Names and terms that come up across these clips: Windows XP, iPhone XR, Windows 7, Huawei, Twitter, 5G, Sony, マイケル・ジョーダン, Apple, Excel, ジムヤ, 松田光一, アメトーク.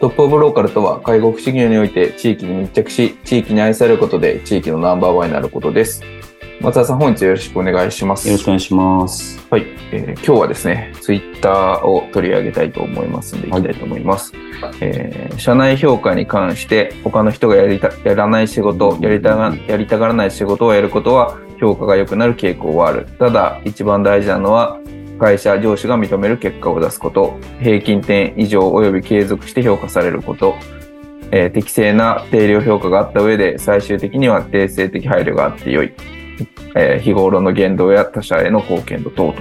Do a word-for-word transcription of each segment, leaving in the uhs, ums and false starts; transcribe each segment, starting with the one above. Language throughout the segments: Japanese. トップオブローカルとは、介護福祉業において地域に密着し、地域に愛されることで地域のナンバーワンになることです。松田さん、本日よろしくお願いします。よろしくお願いします、はい。えー、今日はですね、ツイッターを取り上げたいと思いますので、はい、いきたいと思います、えー、社内評価に関して、他の人がやりたやらない仕事やりたが、やりたがらない仕事をやることは評価が良くなる傾向はある。ただ一番大事なのは、会社上司が認める結果を出すこと、平均点以上及び継続して評価されること、えー、適正な定量評価があった上で、最終的には定性的配慮があって良い、えー、日頃の言動や他者への貢献度等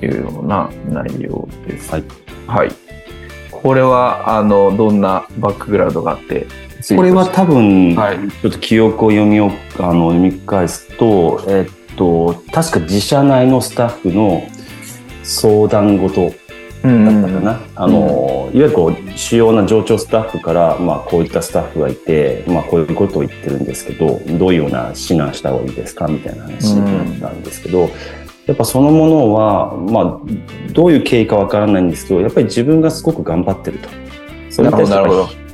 というような内容です。はい。はい、これはあのどんなバックグラウンドがあって、これは多分、はい、ちょっと記憶を読みをあの読み返すと、えー、っと確か自社内のスタッフの相談事だったかな。あの、うん、いわゆるこう主要な上長スタッフから、まあ、こういったスタッフがいて、まあ、こういうことを言ってるんですけど、どういうような指南した方がいいですかみたいな話なんですけど、うん、やっぱそのものは、まあ、どういう経緯かわからないんですけど、やっぱり自分がすごく頑張ってると、それに対して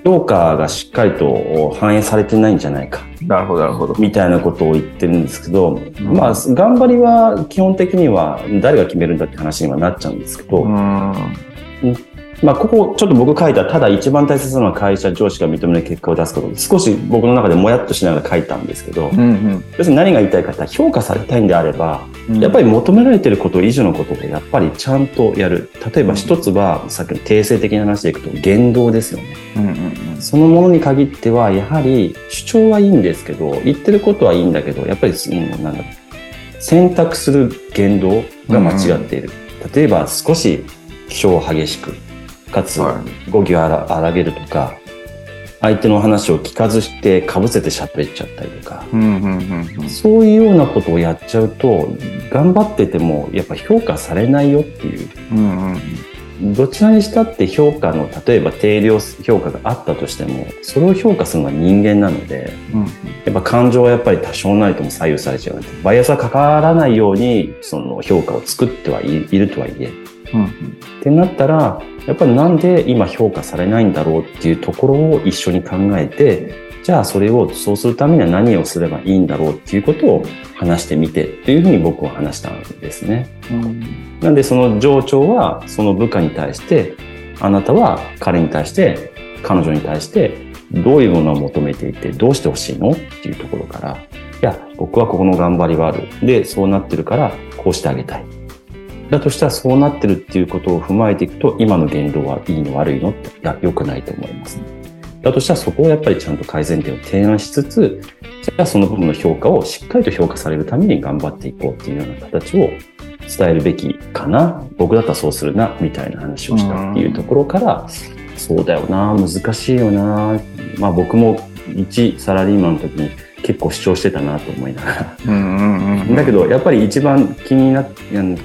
評価がしっかりと反映されてないんじゃないか、なるほどなるほどみたいなことを言ってるんですけど、うん、まあ頑張りは基本的には誰が決めるんだって話にはなっちゃうんですけど、うん、まあここちょっと僕書いた、ただ一番大切なのは会社上司が認める結果を出すこと、少し僕の中でもやっとしながら書いたんですけど、うんうん、要するに何が言いたいかって、評価されたいんであれば、うん、やっぱり求められていること以上のことでやっぱりちゃんとやる。例えば一つは、うん、さっきの定性的な話でいくと言動ですよね、うんうんうん、そのものに限ってはやはり主張はいいんですけど、言ってることはいいんだけど、やっぱりなんだ、選択する言動が間違っている、うんうん、例えば少し気象を激しくかつ語気を荒げるとか、相手の話を聞かずしてかぶせて喋っちゃったりとか、うんうんうん、そういうようなことをやっちゃうと、頑張っててもやっぱ評価されないよっていう、うんうん、どちらにしたって評価の、例えば定量評価があったとしても、それを評価するのは人間なので、うんうん、やっぱ感情はやっぱり多少なりとも左右されちゃうので、バイアスがかからないようにその評価を作ってはい、いるとはいえ、うんうん、ってなったら、やっぱりなんで今評価されないんだろうっていうところを一緒に考えて、じゃあそれをそうするためには何をすればいいんだろうっていうことを話してみてっていうふうに僕は話したんですね、うん、なんでその上長はその部下に対して、あなたは彼に対して彼女に対してどういうものを求めていて、どうしてほしいのっていうところから、いや僕はここの頑張りはある、でそうなってるからこうしてあげたい、だとしたらそうなってるっていうことを踏まえていくと、今の言動はいいの悪いのって良くないと思います、ね、だとしたらそこをやっぱりちゃんと改善点を提案しつつ、じゃあその部分の評価をしっかりと評価されるために頑張っていこうっていうような形を伝えるべきかな、僕だったらそうするなみたいな話をしたっていうところから、そうだよな、難しいよな、まあ僕も一サラリーマンの時に結構主張してたなと思いながら、うんうんうんうん、だけどやっぱり一番気にな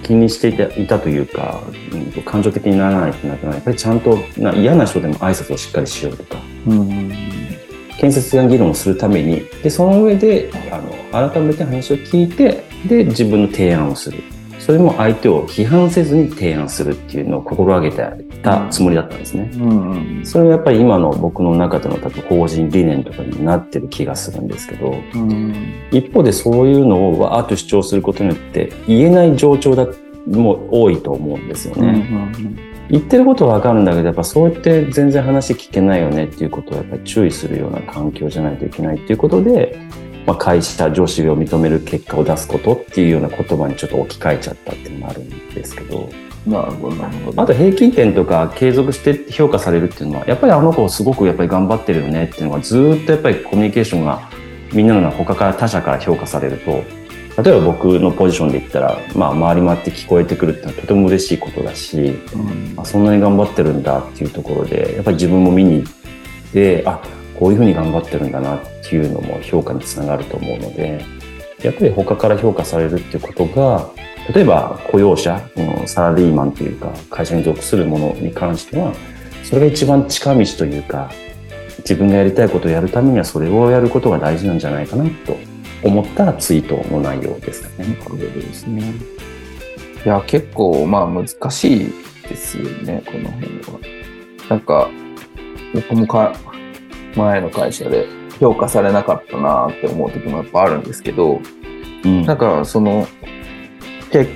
気にしていた、いたというか、うん、感情的にならないとなったら、やっぱりちゃんとな嫌な人でも挨拶をしっかりしようとか、うんうん、建設的な議論をするために、でその上であの改めて話を聞いて、で自分の提案をする、それも相手を批判せずに提案するっていうのを心がけてたつもりだったんですね、うんうん、それはやっぱり今の僕の中での多分法人理念とかになってる気がするんですけど、うん、一方でそういうのをわーっと主張することによって言えない上長だも多いと思うんですよね、うんうんうん、言ってることは分かるんだけど、やっぱそうやって全然話聞けないよねっていうことをやっぱり注意するような環境じゃないといけないっていうことで、まあ、会社上司を認める結果を出すことっていうような言葉にちょっと置き換えちゃったっていうのもあるんですけど、なるほどなるほど。あと平均点とか継続して評価されるっていうのは、やっぱりあの子すごくやっぱり頑張ってるよねっていうのがずっとやっぱりコミュニケーションがみんなの他から他者から評価されると、例えば僕のポジションで言ったら、まあ、回り回って聞こえてくるってのはとても嬉しいことだし、うん、あそんなに頑張ってるんだっていうところでやっぱり自分も見に行って、あこういうふうに頑張ってるんだなっていうのも評価につながると思うので、やっぱり他から評価されるっていうことが、例えば雇用者、うん、サラリーマンというか会社に属するものに関してはそれが一番近道というか、自分がやりたいことをやるためにはそれをやることが大事なんじゃないかなと思ったツイートの内容ですかね。なるほどですね。いや結構まあ難しいですよね、この辺は。なんか僕もか前の会社で評価されなかったなって思う時もやっぱあるんですけど、うん、なんかその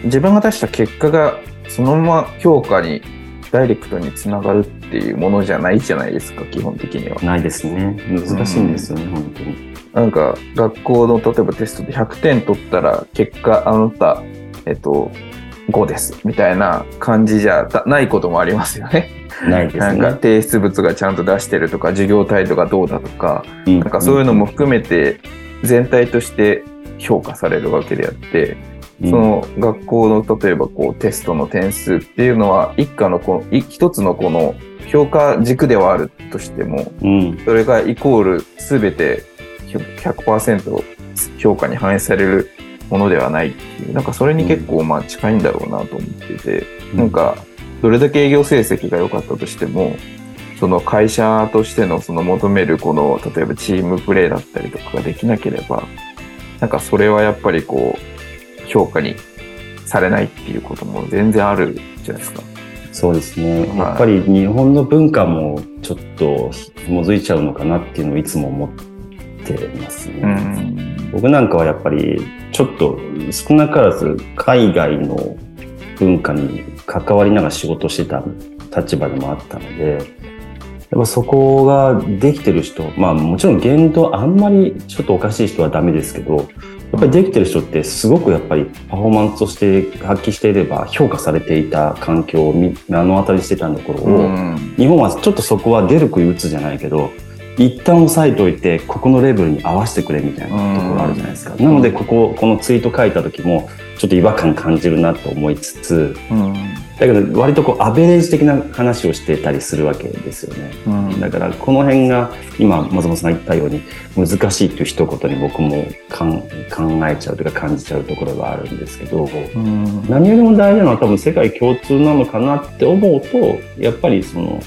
自分が出した結果がそのまま評価にダイレクトにつながるっていうものじゃないじゃないですか、基本的には。ないですね。難しいんですよね、うん、本当に。なんか学校の例えばテストでひゃくてん取ったら結果あなた、えっと、ごですみたいな感じじゃないこともありますよね。ないですね。なんか提出物がちゃんと出してるとか授業態度がどうだとか、うん、なんかそういうのも含めて全体として評価されるわけであって、うん、その学校の例えばこうテストの点数っていうのは一家のこの一つのこの評価軸ではあるとしても、うん、それがイコール全てひゃくパーセント 評価に反映されるものではないっていう、なんかそれに結構まあ近いんだろうなと思ってて、うん、なんかどれだけ営業成績が良かったとしても、その会社としてのその求めるこの例えばチームプレーだったりとかができなければ、なんかそれはやっぱりこう評価にされないっていうことも全然あるじゃないですか。そうですね、はい、やっぱり日本の文化もちょっと紐づいちゃうのかなっていうのをいつも思ってますね。うん、僕なんかはやっぱりちょっと少なからず海外の文化に関わりながら仕事してた立場でもあったので、やっぱそこができてる人、まあもちろん言動あんまりちょっとおかしい人はダメですけど、やっぱりできてる人ってすごくやっぱりパフォーマンスとして発揮していれば評価されていた環境を目の当たりしてたところを、うん、日本はちょっとそこは出る杭打つじゃないけど一旦押さえといて、ここのレベルに合わせてくれみたいなところあるじゃないですか。なのでこここのツイート書いた時もちょっと違和感感じるなと思いつつ、うん、だけど割とこうアベレージ的な話をしてたりするわけですよね、うん、だからこの辺が今松本さんが言ったように難しいという一言に僕もかん考えちゃうというか感じちゃうところがあるんですけど、うん、何よりも大事なのは多分世界共通なのかなって思うと、やっぱりその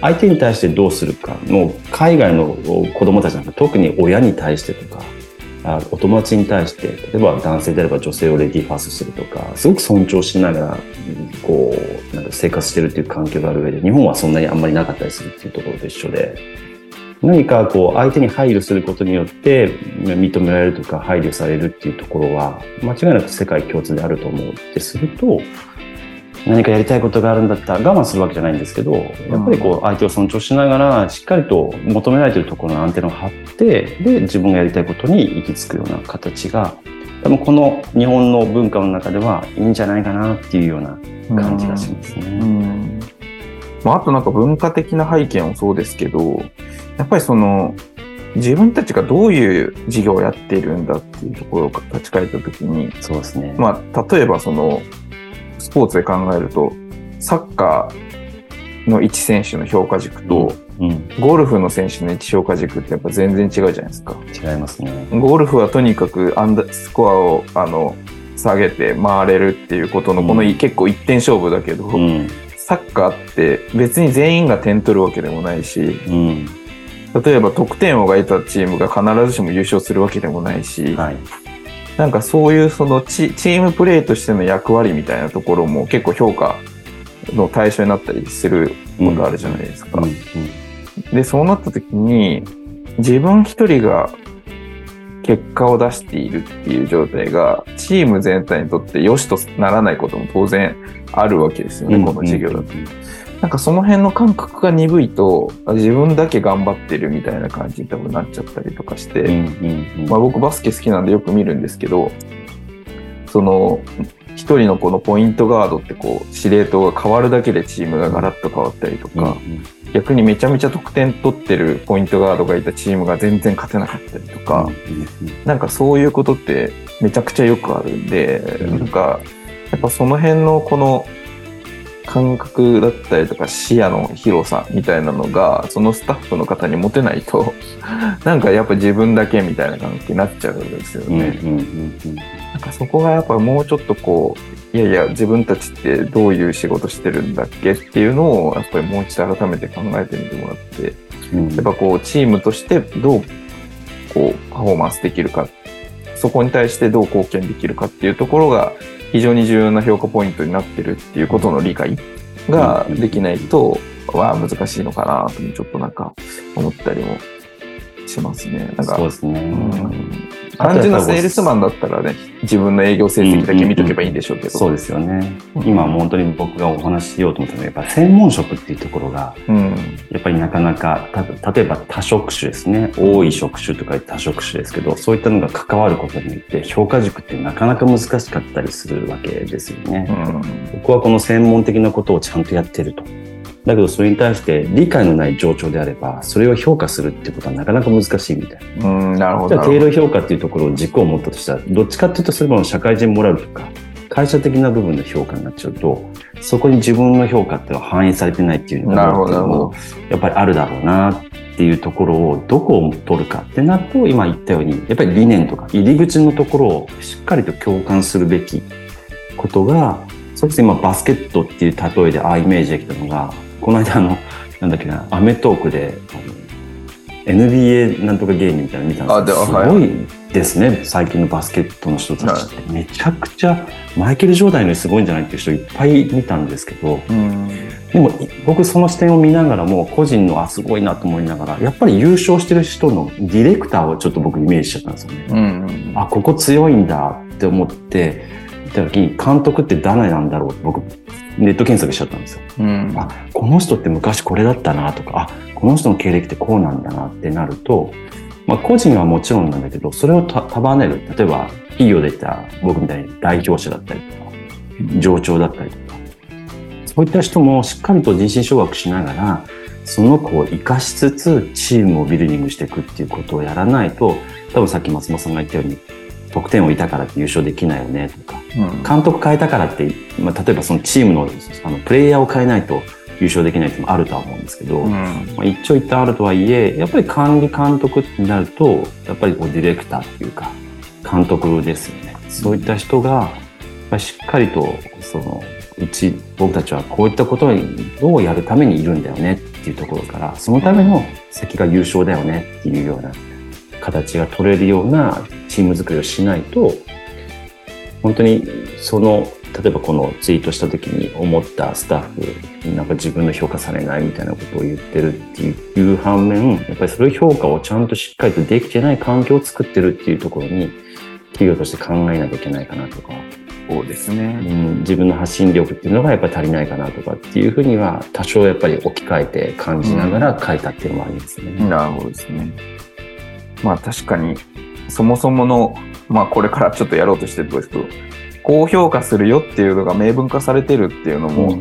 相手に対してどうするか、もう海外の子どもたちなんか特に親に対してとかお友達に対して、例えば男性であれば女性をレディーファーストするとか、すごく尊重しながらこうなんか生活してるっていう環境がある上で、日本はそんなにあんまりなかったりするっていうところと一緒で、何かこう相手に配慮することによって認められるとか配慮されるっていうところは間違いなく世界共通であると思うってすると、何かやりたいことがあるんだったら我慢するわけじゃないんですけど、やっぱりこう相手を尊重しながらしっかりと求められているところのアンテナを張って、で自分がやりたいことに行き着くような形が多分この日本の文化の中ではいいんじゃないかなっていうような感じがしますね。うんうん、まあ、あとなんか文化的な背景もそうですけど、やっぱりその自分たちがどういう事業をやっているんだっていうところを立ち返った時に、そうですね、まあ、例えばそのスポーツで考えるとサッカーの一選手の評価軸と、うんうん、ゴルフの選手の一評価軸ってやっぱ全然違うじゃないですか。違いますね。ゴルフはとにかくアンダースコアをあの下げて回れるっていうことのこの、うん、結構一点勝負だけど、うん、サッカーって別に全員が点取るわけでもないし、うん、例えば得点王がいたチームが必ずしも優勝するわけでもないし、はい、なんかそういうその チ, チームプレーとしての役割みたいなところも結構評価の対象になったりすることあるじゃないですか、うんうんうん、でそうなった時に自分一人が結果を出しているっていう状態がチーム全体にとって良しとならないことも当然あるわけですよね、この事業だと、うんうん、なんかその辺の感覚が鈍いと自分だけ頑張ってるみたいな感じに多分なっちゃったりとかして、うんうんうん、まあ、僕バスケ好きなんでよく見るんですけど、その一人のこのポイントガードってこう司令塔が変わるだけでチームがガラッと変わったりとか、うんうん、逆にめちゃめちゃ得点取ってるポイントガードがいたチームが全然勝てなかったりとか、うんうん、なんかそういうことってめちゃくちゃよくあるんで、うん、なんかやっぱその辺のこの感覚だったりとか視野の広さみたいなのがそのスタッフの方に持てないとなんかやっぱ自分だけみたいな感じになっちゃうんですよね、うんうんうんうん、なんかそこがやっぱもうちょっとこういやいや自分たちってどういう仕事してるんだっけっていうのをやっぱりもう一度改めて考えてみてもらって、うん、やっぱこうチームとしてどうこうパフォーマンスできるか、そこに対してどう貢献できるかっていうところが非常に重要な評価ポイントになってるっていうことの理解ができないとは難しいのかなとちょっとなんか思ったりもしますね。なんかそうですね、うん、単純なセールスマンだったらね自分の営業成績だけ見とけばいいんでしょうけど、うんうんうん、そうですよね。今本当に僕がお話ししようと思ったのはやっぱ専門職っていうところがやっぱりなかなか、た例えば多職種ですね、多い職種とか多職種ですけど、そういったのが関わることによって評価軸ってなかなか難しかったりするわけですよね、うん、僕はこの専門的なことをちゃんとやってると、だけどそれに対して理解のない情緒であればそれを評価するってことはなかなか難しいみたいな、うん、なるほど。定量評価っていうところを軸を持ったとしたらどっちかっていうとそれも社会人モラルとか会社的な部分の評価になっちゃうとそこに自分の評価っていうのは反映されてないっていうのもやっぱりあるだろうなっていうところをどこを取るかってなると、今言ったようにやっぱり理念とか入り口のところをしっかりと共感するべきことが、それこそ今バスケットっていう例えであイメージできたのが、この間あのなんだっけなアメトークで エヌビーエー なんとか芸人みたいなの見たんですけど、すごいですね最近のバスケットの人たちって、めちゃくちゃマイケル・ジョーダンよりすごいんじゃないっていう人いっぱい見たんですけど、でも僕その視点を見ながらも個人のあすごいなと思いながらやっぱり優勝してる人のディレクターをちょっと僕イメージしちゃったんですよね。あここ強いんだって思って見た時に監督って誰なんだろうって僕ネット検索しちゃったんですよ、うん、あこの人って昔これだったなとか、あこの人の経歴ってこうなんだなってなると、まあ、個人はもちろんなんだけどそれを束ねる、例えば企業でいた僕みたいに代表者だったりとか上長だったりとかそういった人もしっかりと人心掌握しながらその子を生かしつつチームをビルディングしていくっていうことをやらないと、多分さっき松本さんが言ったように得点をいたからって優勝できないよねとか、うん、監督変えたからって、まあ、例えばそのチーム の, あのプレイヤーを変えないと優勝できないってもあるとは思うんですけど、うんまあ、一長一短あるとはいえやっぱり管理監督になるとやっぱりこうディレクターっていうか監督ですよね、そういった人がしっかりとそのうち僕たちはこういったことをやるためにいるんだよねっていうところから、そのための先が優勝だよねっていうような形が取れるようなチーム作りをしないと、本当にその例えばこのツイートした時に思ったスタッフなんか自分の評価されないみたいなことを言ってるっていう反面、やっぱりそれを評価をちゃんとしっかりとできてない環境を作ってるっていうところに企業として考えなきゃいけないかなとか、そうですね、うん、自分の発信力っていうのがやっぱり足りないかなとかっていうふうには多少やっぱり置き換えて感じながら書いたっていうのもありますね、うん、なるほどですね。まあ確かにそもそもの、まあ、これからちょっとやろうとしてるんですけど、高評価するよっていうのが明文化されてるっていうのも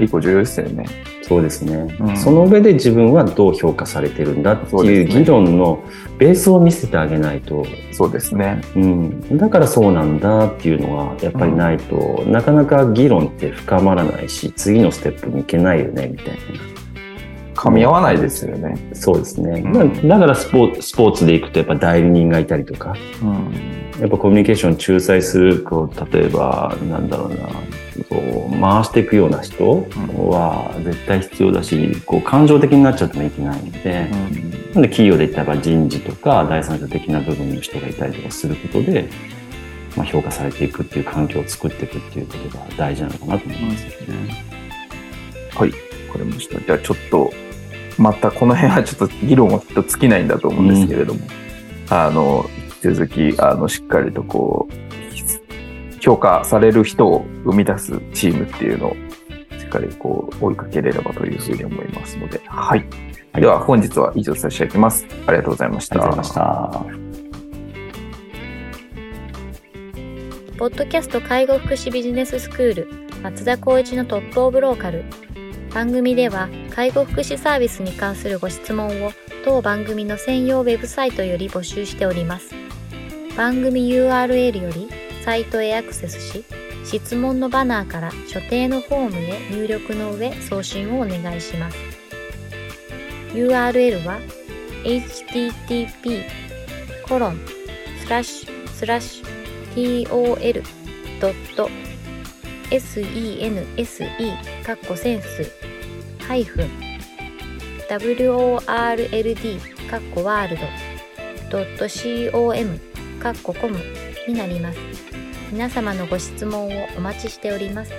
一個重要ですよね、うん、そうですね、うん、その上で自分はどう評価されてるんだっていう議論のベースを見せてあげないと、そうですね、うん、だからそうなんだっていうのはやっぱりないと、うん、なかなか議論って深まらないし次のステップに行けないよねみたいな、噛み合わないですよね。そうですね、うん、だからスポーツ、スポーツでいくとやっぱ代理人がいたりとか、うん、やっぱコミュニケーションを仲裁するこう例えばなんだろうなこう回していくような人は絶対必要だし、こう感情的になっちゃってもいけないので、うん、なんで企業でいったら人事とか第三者的な部分の人がいたりとかすることで、まあ、評価されていくっていう環境を作っていくっていうことが大事なのかなと思いますね、うん、はい、わかりました。じゃあちょっとまたこの辺はちょっと議論はきっと尽きないんだと思うんですけれども、うん、あの引き続きあのしっかりとこう評価される人を生み出すチームっていうのをっかりこう追いかけれればというふうに思いますので、はい、はい、では本日は以上させていただきます。ありがとうございました。ありがとうございました。ポッドキャスト介護福祉ビジネススクール松田光一のトップオブローカル。番組では介護福祉サービスに関するご質問を当番組の専用ウェブサイトより募集しております。番組 ユーアールエル よりサイトへアクセスし、質問のバナーから所定のフォームへ入力の上送信をお願いします。ユーアールエル は エイチティーティーピーコロンスラッシュスラッシュトル ハイフン ワールド ドット コム になります。皆様のご質問をお待ちしております。